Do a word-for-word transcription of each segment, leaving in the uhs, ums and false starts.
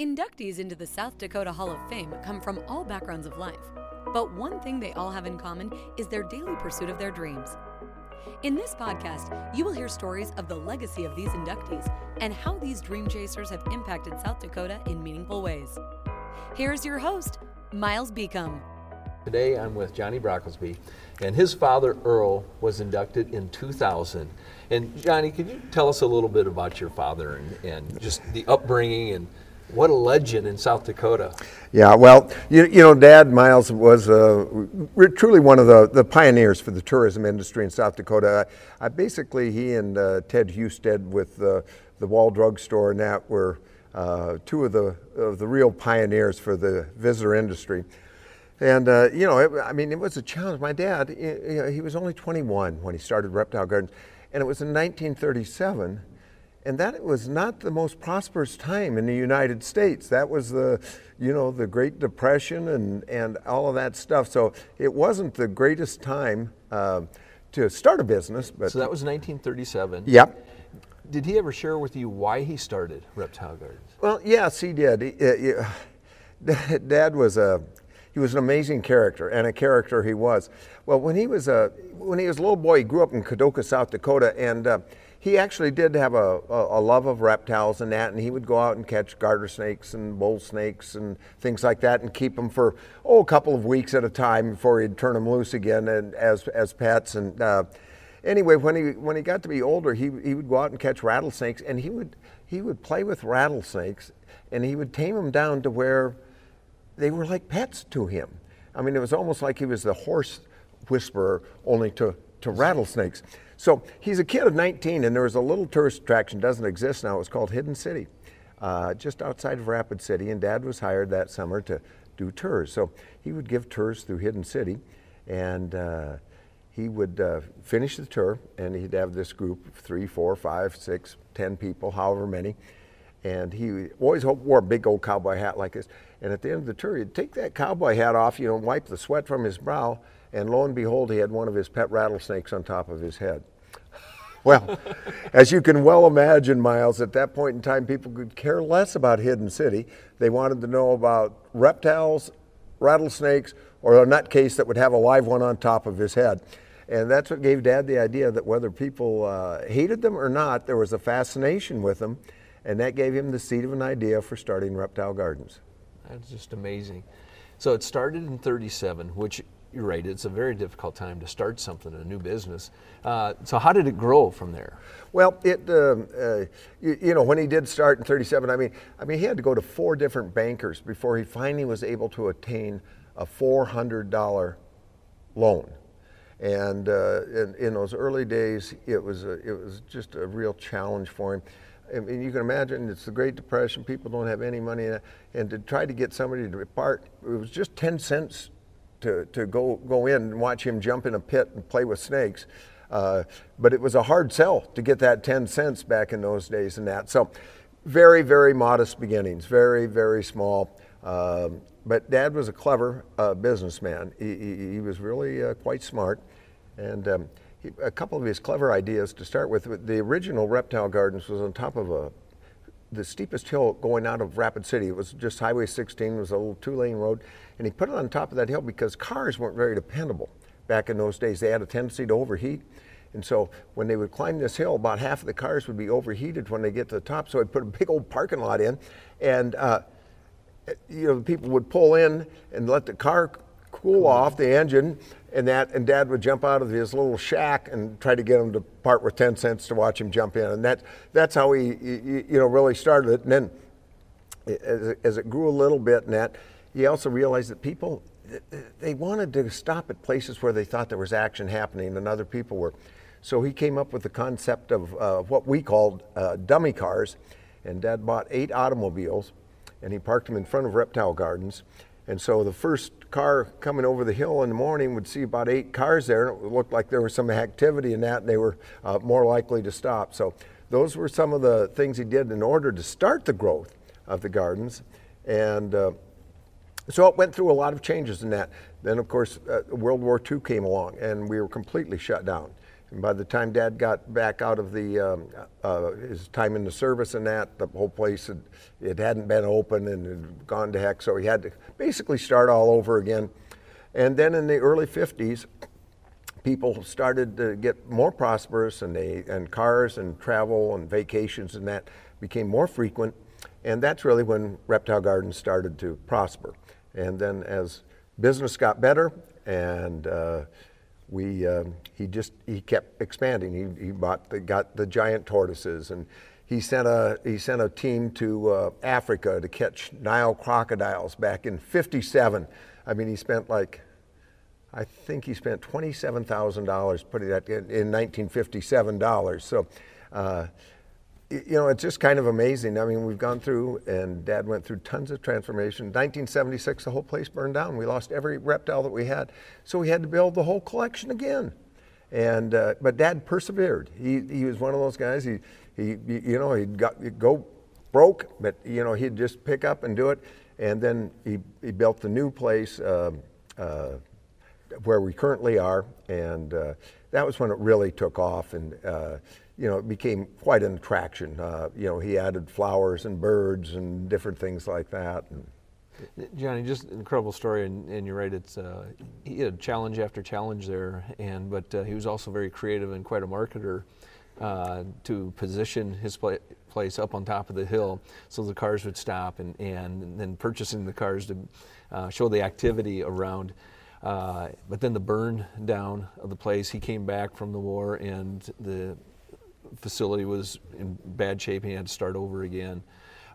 Inductees into the South Dakota Hall of Fame come from all backgrounds of life, but one thing they all have in common is their daily pursuit of their dreams. In this podcast, you will hear stories of the legacy of these inductees and how these dream chasers have impacted South Dakota in meaningful ways. Here's your host, Miles Beacom. Today I'm with Johnny Brocklesby, and his father Earl was inducted in two thousand. And Johnny, could you tell us a little bit about your father and, and just the upbringing and what a legend in South Dakota. Yeah, well, you, you know, Dad, Miles, was uh, truly one of the, the pioneers for the tourism industry in South Dakota. I, I basically, he and uh, Ted Hustad with uh, the Wall Drug Store and that were uh, two of the of the real pioneers for the visitor industry. And, uh, you know, it, I mean, it was a challenge. My dad, you know, he was only twenty-one when he started Reptile Gardens, and it was in nineteen thirty-seven. And that was not the most prosperous time in the United States. That was the, you know, the Great Depression and, and all of that stuff. So it wasn't the greatest time uh, to start a business. But so that was nineteen thirty-seven. Yep. Did he ever share with you why he started Reptile Gardens? Well, yes, he did. He, uh, he, Dad was a, he was an amazing character, and a character he was. Well, when he was a when he was a little boy, he grew up in Kadoka, South Dakota, and. Uh, He actually did have a, a, a love of reptiles and that, and he would go out and catch garter snakes and bull snakes and things like that and keep them for, oh, a couple of weeks at a time before he'd turn them loose again and as as pets. And uh, anyway, when he when he got to be older, he he would go out and catch rattlesnakes, and he would he would play with rattlesnakes, and he would tame them down to where they were like pets to him. I mean, it was almost like he was the horse whisperer only to to rattlesnakes. So he's a kid of nineteen, and there was a little tourist attraction, doesn't exist now, it was called Hidden City, uh, just outside of Rapid City, and Dad was hired that summer to do tours. So he would give tours through Hidden City, and uh, he would uh, finish the tour, and he'd have this group of three, four, five, six, ten people, however many, and he always wore a big old cowboy hat like this, and at the end of the tour, he'd take that cowboy hat off, you know, wipe the sweat from his brow, and lo and behold, he had one of his pet rattlesnakes on top of his head. Well, as you can well imagine, Miles, at that point in time, people could care less about Hidden City. They wanted to know about reptiles, rattlesnakes, or a nutcase that would have a live one on top of his head. And that's what gave Dad the idea that whether people uh, hated them or not, there was a fascination with them. And that gave him the seed of an idea for starting Reptile Gardens. That's just amazing. So it started in thirty-seven, which... You're right, it's a very difficult time to start something, a new business. Uh, so how did it grow from there? Well, it, um, uh, you, you know, when he did start in thirty-seven, I mean, I mean, he had to go to four different bankers before he finally was able to attain a four hundred dollars loan. And uh, in, in those early days, it was, a, it was just a real challenge for him. I mean, you can imagine it's the Great Depression, people don't have any money, and to try to get somebody to depart, it was just ten cents to, to go, go in and watch him jump in a pit and play with snakes. Uh, but it was a hard sell to get that ten cents back in those days and that. So very, very modest beginnings, very, very small. Um, but Dad was a clever uh, businessman. He, he, he was really uh, quite smart. And um, he, a couple of his clever ideas to start with, the original Reptile Gardens was on top of a the steepest hill going out of Rapid City. It was just Highway sixteen, it was a little two-lane road, and he put it on top of that hill because cars weren't very dependable back in those days. They had a tendency to overheat, and so when they would climb this hill, about half of the cars would be overheated when they get to the top, so he put a big old parking lot in, and uh, you know, people would pull in and let the car cool off, the engine, and that, and Dad would jump out of his little shack and try to get him to part with ten cents to watch him jump in. And that, that's how he, you know, really started it. And then as, as it grew a little bit and that, he also realized that people, they wanted to stop at places where they thought there was action happening and other people were. So he came up with the concept of uh, what we called uh, dummy cars. And Dad bought eight automobiles and he parked them in front of Reptile Gardens. And so the first car coming over the hill in the morning would see about eight cars there, and it looked like there was some activity in that, and they were uh, more likely to stop. So those were some of the things he did in order to start the growth of the gardens. And uh, so it went through a lot of changes in that. Then, of course, uh, World War Two came along, and we were completely shut down. And by the time Dad got back out of the um, uh, his time in the service and that, the whole place, had, it hadn't been open and it had gone to heck, so he had to basically start all over again. And then in the early fifties, people started to get more prosperous, and they and cars and travel and vacations and that became more frequent, and that's really when Reptile Gardens started to prosper. And then as business got better, and uh, we uh, he just he kept expanding. He, he bought the got the giant tortoises, and he sent a he sent a team to uh, Africa to catch Nile crocodiles back in fifty-seven. I mean, he spent like, I think he spent twenty-seven thousand dollars, putting that in, in nineteen fifty-seven dollars. So, uh, you know, it's just kind of amazing. I mean, we've gone through, and Dad went through tons of transformation. nineteen seventy-six, the whole place burned down. We lost every reptile that we had. So we had to build the whole collection again. And, uh, but Dad persevered. He, he was one of those guys, he, he you know, he'd, got, he'd go broke, but, you know, he'd just pick up and do it. And then he, he built the new place, uh, uh, where we currently are, and uh, that was when it really took off, and uh, you know, it became quite an attraction. Uh, you know, he added flowers and birds and different things like that. And Johnny, just an incredible story, and, and you're right, it's uh, he had challenge after challenge there, and but uh, he was also very creative and quite a marketer uh, to position his pla place up on top of the hill so the cars would stop, and, and then purchasing the cars to uh, show the activity around. Uh, but then the burn down of the place, he came back from the war and the facility was in bad shape. He had to start over again.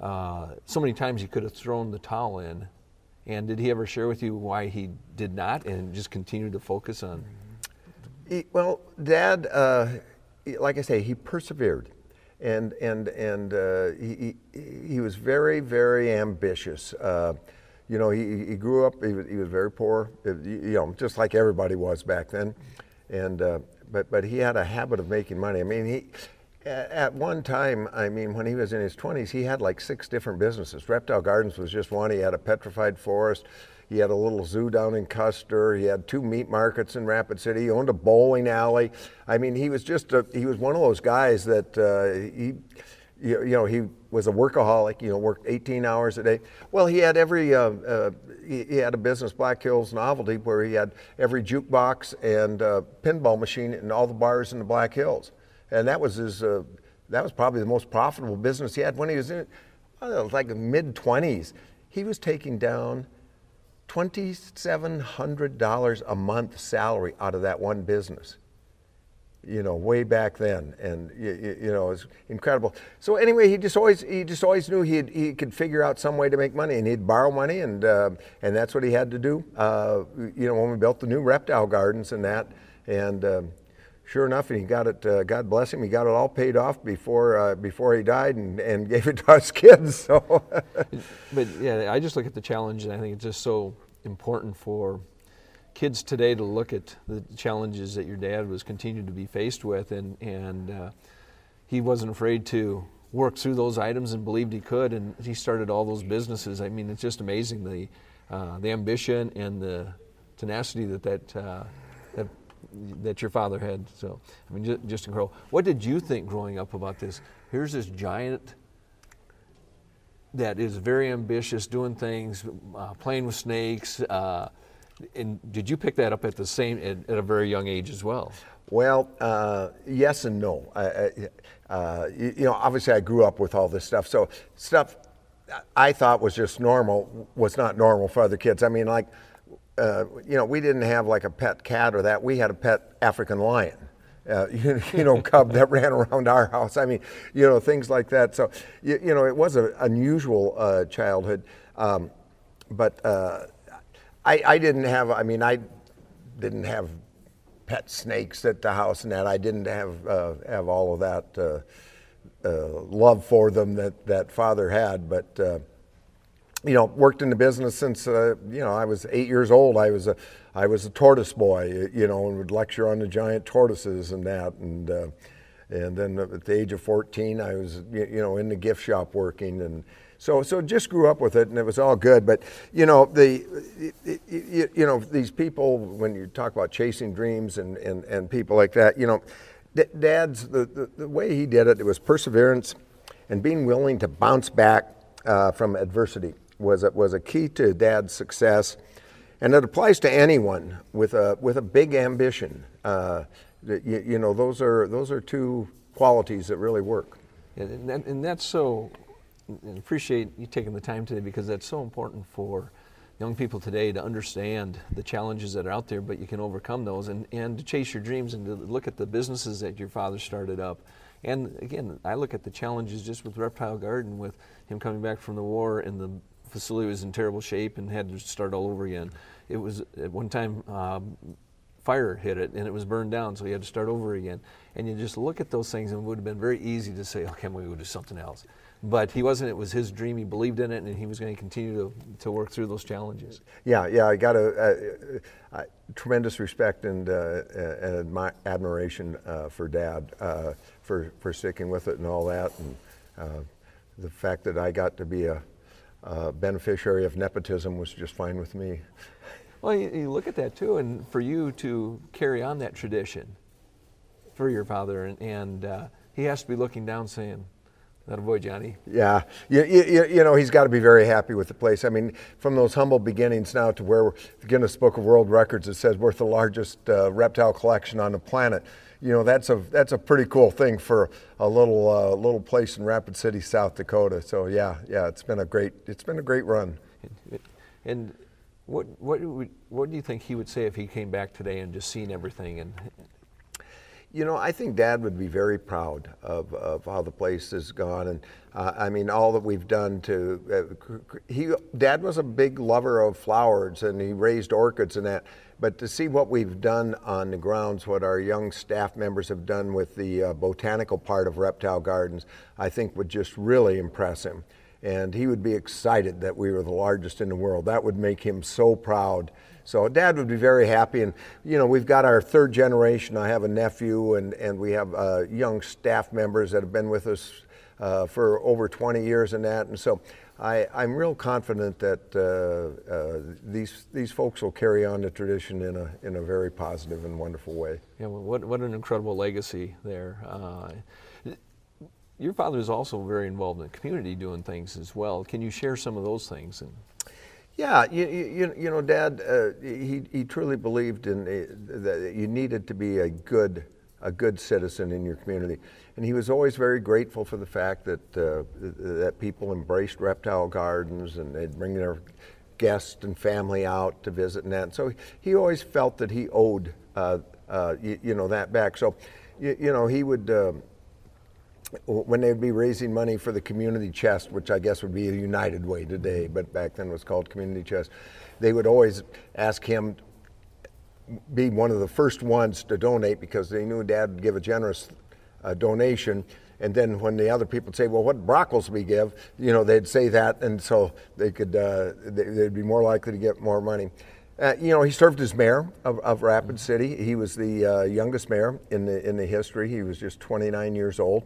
Uh, so many times he could have thrown the towel in. And did he ever share with you why he did not and just continued to focus on? He, well, Dad, uh, like I say, he persevered. And, and, and uh, he, he was very, very ambitious. Uh, You know, he, he grew up, he was, he was very poor, you know, just like everybody was back then. And, uh, but, but he had a habit of making money. I mean, he, at one time, I mean, when he was in his twenties, he had like six different businesses. Reptile Gardens was just one. He had a petrified forest. He had a little zoo down in Custer. He had two meat markets in Rapid City. He owned a bowling alley. I mean, he was just, a, he was one of those guys that uh, he, you know, he was a workaholic, you know, worked eighteen hours a day. Well, he had every, uh, uh, he, he had a business, Black Hills Novelty, where he had every jukebox and uh, pinball machine in all the bars in the Black Hills. And that was his, uh, that was probably the most profitable business he had when he was in, I don't know, like mid twenties. He was taking down twenty-seven hundred dollars a month salary out of that one business. You know, way back then, and you, you know, it's incredible. So anyway, he just always he just always knew he he could figure out some way to make money, and he'd borrow money, and uh, and that's what he had to do. Uh, you know, when we built the new Reptile Gardens and that, and um, sure enough, he got it. Uh, God bless him, he got it all paid off before uh, before he died, and and gave it to us kids. So, but yeah, I just look at the challenge, and I think it's just so important for kids today to look at the challenges that your dad was continued to be faced with, and, and uh, he wasn't afraid to work through those items and believed he could, and he started all those businesses. I mean, it's just amazing, the, uh, the ambition and the tenacity that that, uh, that that your father had. So, I mean, just, just incredible. What did you think growing up about this? Here's this giant that is very ambitious, doing things, uh, playing with snakes, uh, and did you pick that up at the same at, at a very young age as well? Well, uh, yes and no. I, I, uh, you, you know, obviously I grew up with all this stuff, so stuff I thought was just normal was not normal for other kids. I mean, like, uh, you know, we didn't have like a pet cat or that. We had a pet African lion, uh, you, you know, cub that ran around our house. I mean, you know, things like that. So, you, you know, it was an unusual uh, childhood, um, but. Uh, I, I didn't have, I mean, I didn't have pet snakes at the house and that. I didn't have uh, have all of that uh, uh, love for them that, that father had. But, uh, you know, worked in the business since, uh, you know, I was eight years old. I was a, I was a tortoise boy, you know, and would lecture on the giant tortoises and that. And uh, and then at the age of fourteen, I was, you know, in the gift shop working. And So, so just grew up with it, and it was all good. But, you know, the, you, you know, these people, when you talk about chasing dreams and, and, and people like that, you know, Dad's, the, the, the way he did it, it was perseverance and being willing to bounce back uh, from adversity was a, was a key to Dad's success. And it applies to anyone with a, with a big ambition. Uh, you, you know, those are, those are two qualities that really work. And, that, and that's so... And appreciate you taking the time today, because that's so important for young people today to understand the challenges that are out there, but you can overcome those, and, and to chase your dreams and to look at the businesses that your father started up. And again, I look at the challenges just with Reptile Garden, with him coming back from the war and the facility was in terrible shape and had to start all over again. It was at one time um, fire hit it and it was burned down, so you had to start over again. And you just look at those things, and it would have been very easy to say, okay, I'm going to go do something else. But he wasn't. It was his dream. He believed in it, and he was going to continue to, to work through those challenges. Yeah, yeah. I got a, a, a tremendous respect and, uh, and my admiration uh, for Dad uh, for for sticking with it and all that, and uh, the fact that I got to be a, a beneficiary of nepotism was just fine with me. Well, you, you look at that too, and for you to carry on that tradition for your father, and, and uh, he has to be looking down, saying, that boy, Johnny. Yeah, you, you, you know, he's got to be very happy with the place. I mean, from those humble beginnings now to where the Guinness Book of World Records, it says we're the largest uh, reptile collection on the planet. You know, that's a that's a pretty cool thing for a little uh, little place in Rapid City, South Dakota. So yeah, yeah, it's been a great it's been a great run. And what what would, what do you think he would say if he came back today and just seen everything? And you know, I think Dad would be very proud of, of how the place has gone, and uh, I mean, all that we've done to, uh, he, Dad was a big lover of flowers, and he raised orchids and that, but to see what we've done on the grounds, what our young staff members have done with the uh, botanical part of Reptile Gardens, I think would just really impress him. And he would be excited that we were the largest in the world. That would make him so proud. So Dad would be very happy, and you know, we've got our third generation. I have a nephew, and, and we have uh, young staff members that have been with us uh, for over twenty years and that, and so I, I'm real confident that uh, uh, these these folks will carry on the tradition in a, in a very positive and wonderful way. Yeah, well, what, what an incredible legacy there. Uh, your father is also very involved in the community doing things as well. Can you share some of those things? And yeah, you, you, you know, Dad, uh, he, he truly believed in uh, that you needed to be a good, a good citizen in your community. And he was always very grateful for the fact that, uh, that people embraced Reptile Gardens, and they'd bring their guests and family out to visit and that. So he always felt that he owed, uh, uh, you, you know, that back. So, you, you know, he would... Uh, when they'd be raising money for the community chest, which I guess would be a United Way today, but back then was called community chest, they would always ask him to be one of the first ones to donate, because they knew Dad would give a generous uh, donation. And then when the other people would say, well, what did Brocklesby give? You know, they'd say that, and so they could, uh, they'd be more likely to get more money. Uh, you know, he served as mayor of, of Rapid City. He was the uh, youngest mayor in the, in the history. He was just twenty-nine years old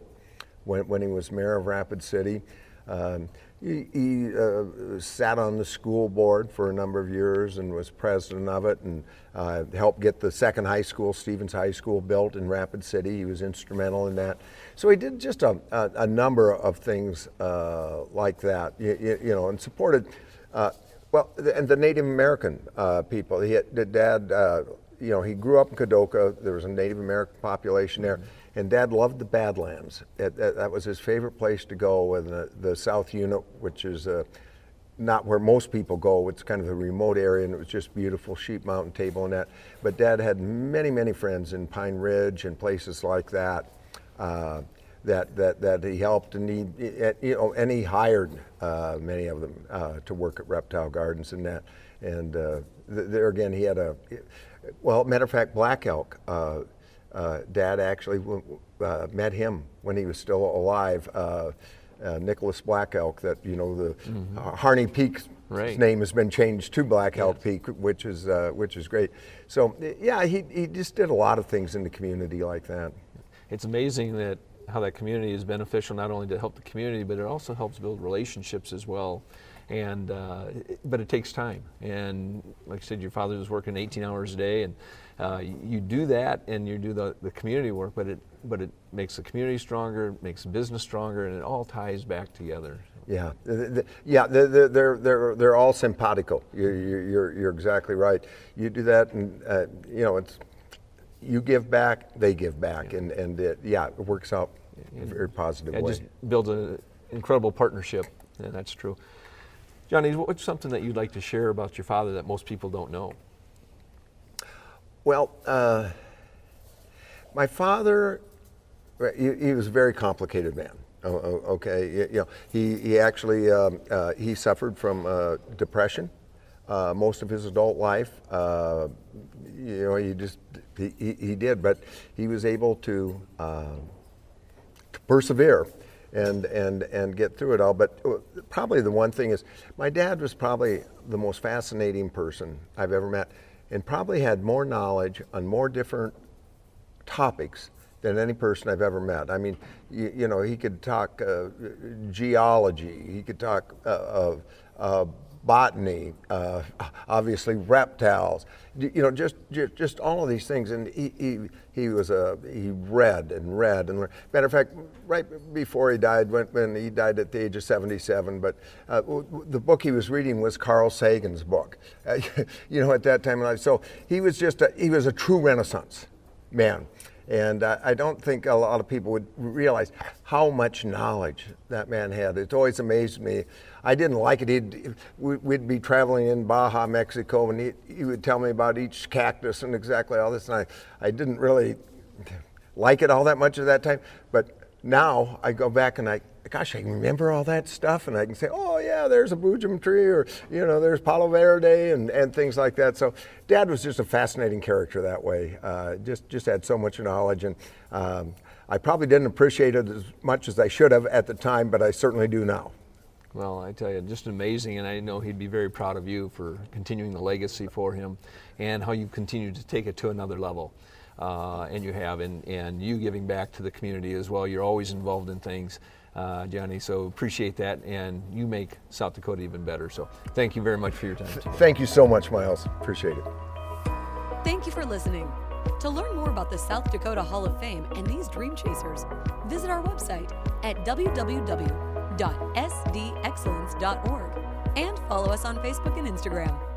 When, when he was mayor of Rapid City. Um, he he uh, sat on the school board for a number of years and was president of it, and uh, helped get the second high school, Stevens High School, built in Rapid City. He was instrumental in that. So he did just a, a, a number of things uh, like that, you, you know, and supported, uh, well, the, and the Native American uh, people. He had, the Dad, uh, you know, he grew up in Kadoka. There was a Native American population there. Mm-hmm. And Dad loved the Badlands. That, that, that was his favorite place to go, and the, the South Unit, which is uh, not where most people go. It's kind of a remote area, and it was just beautiful, Sheep Mountain table and that. But Dad had many, many friends in Pine Ridge and places like that uh, that, that that he helped, and he, you know, and he hired uh, many of them uh, to work at Reptile Gardens and that. And uh, there again, he had a, well, matter of fact, Black Elk. Uh, Uh, Dad actually uh, met him when he was still alive, uh, uh, Nicholas Black Elk, that, you know, the mm-hmm. uh, Harney Peak's right. name has been changed to Black Elk yes. Peak, which is, uh, which is great. So, yeah, he, he just did a lot of things in the community like that. It's amazing that how that community is beneficial not only to help the community, but it also helps build relationships as well. And uh, but it takes time, and like I said, your father was working eighteen hours a day, and uh, you do that, and you do the, the community work, but it but it makes the community stronger, makes business stronger, and it all ties back together. Yeah, yeah, they're they're they're, they're all simpatico. You're you're you're exactly right. You do that, and uh, you know it's you give back, they give back, yeah. and and it, yeah, it works out in a very positive yeah, way. It just builds an incredible partnership, and yeah, that's true. Johnny, what's something that you'd like to share about your father that most people don't know? Well, uh, my father, he, he was a very complicated man. Oh, okay, you know, he he actually um, uh, he suffered from uh, depression uh, most of his adult life. Uh, you know, he just he, he, he did, but he was able to, uh, to persevere. And, and and get through it all. But probably the one thing is, my dad was probably the most fascinating person I've ever met, and probably had more knowledge on more different topics than any person I've ever met. I mean, you, you know, he could talk uh, geology, he could talk uh, of uh, botany, uh, obviously reptiles, you know, just, just just all of these things. And he he, he was a he read and read and read. Matter of fact, right before he died, when, when he died at the age of seventy-seven, but uh, the book he was reading was Carl Sagan's book. Uh, you know, at that time in life, so he was just a, he was a true Renaissance man. And uh, I don't think a lot of people would realize how much knowledge that man had. It's always amazed me. I didn't like it. He'd, we'd be traveling in Baja, Mexico, and he, he would tell me about each cactus and exactly all this. And I, I didn't really like it all that much at that time. But now I go back and I, gosh, I remember all that stuff. And I can say, oh, yeah, there's a Bujum tree, or, you know, there's Palo Verde and, and things like that. So Dad was just a fascinating character that way. Uh, just, just had so much knowledge. And um, I probably didn't appreciate it as much as I should have at the time, but I certainly do now. Well, I tell you, just amazing, and I know he'd be very proud of you for continuing the legacy for him and how you've continued to take it to another level. Uh, and you have, and, and you giving back to the community as well. You're always involved in things, uh, Johnny, so appreciate that, and you make South Dakota even better. So thank you very much for your time today. Thank you so much, Miles. Appreciate it. Thank you for listening. To learn more about the South Dakota Hall of Fame and these dream chasers, visit our website at w w w dot s d excellence dot org and follow us on Facebook and Instagram.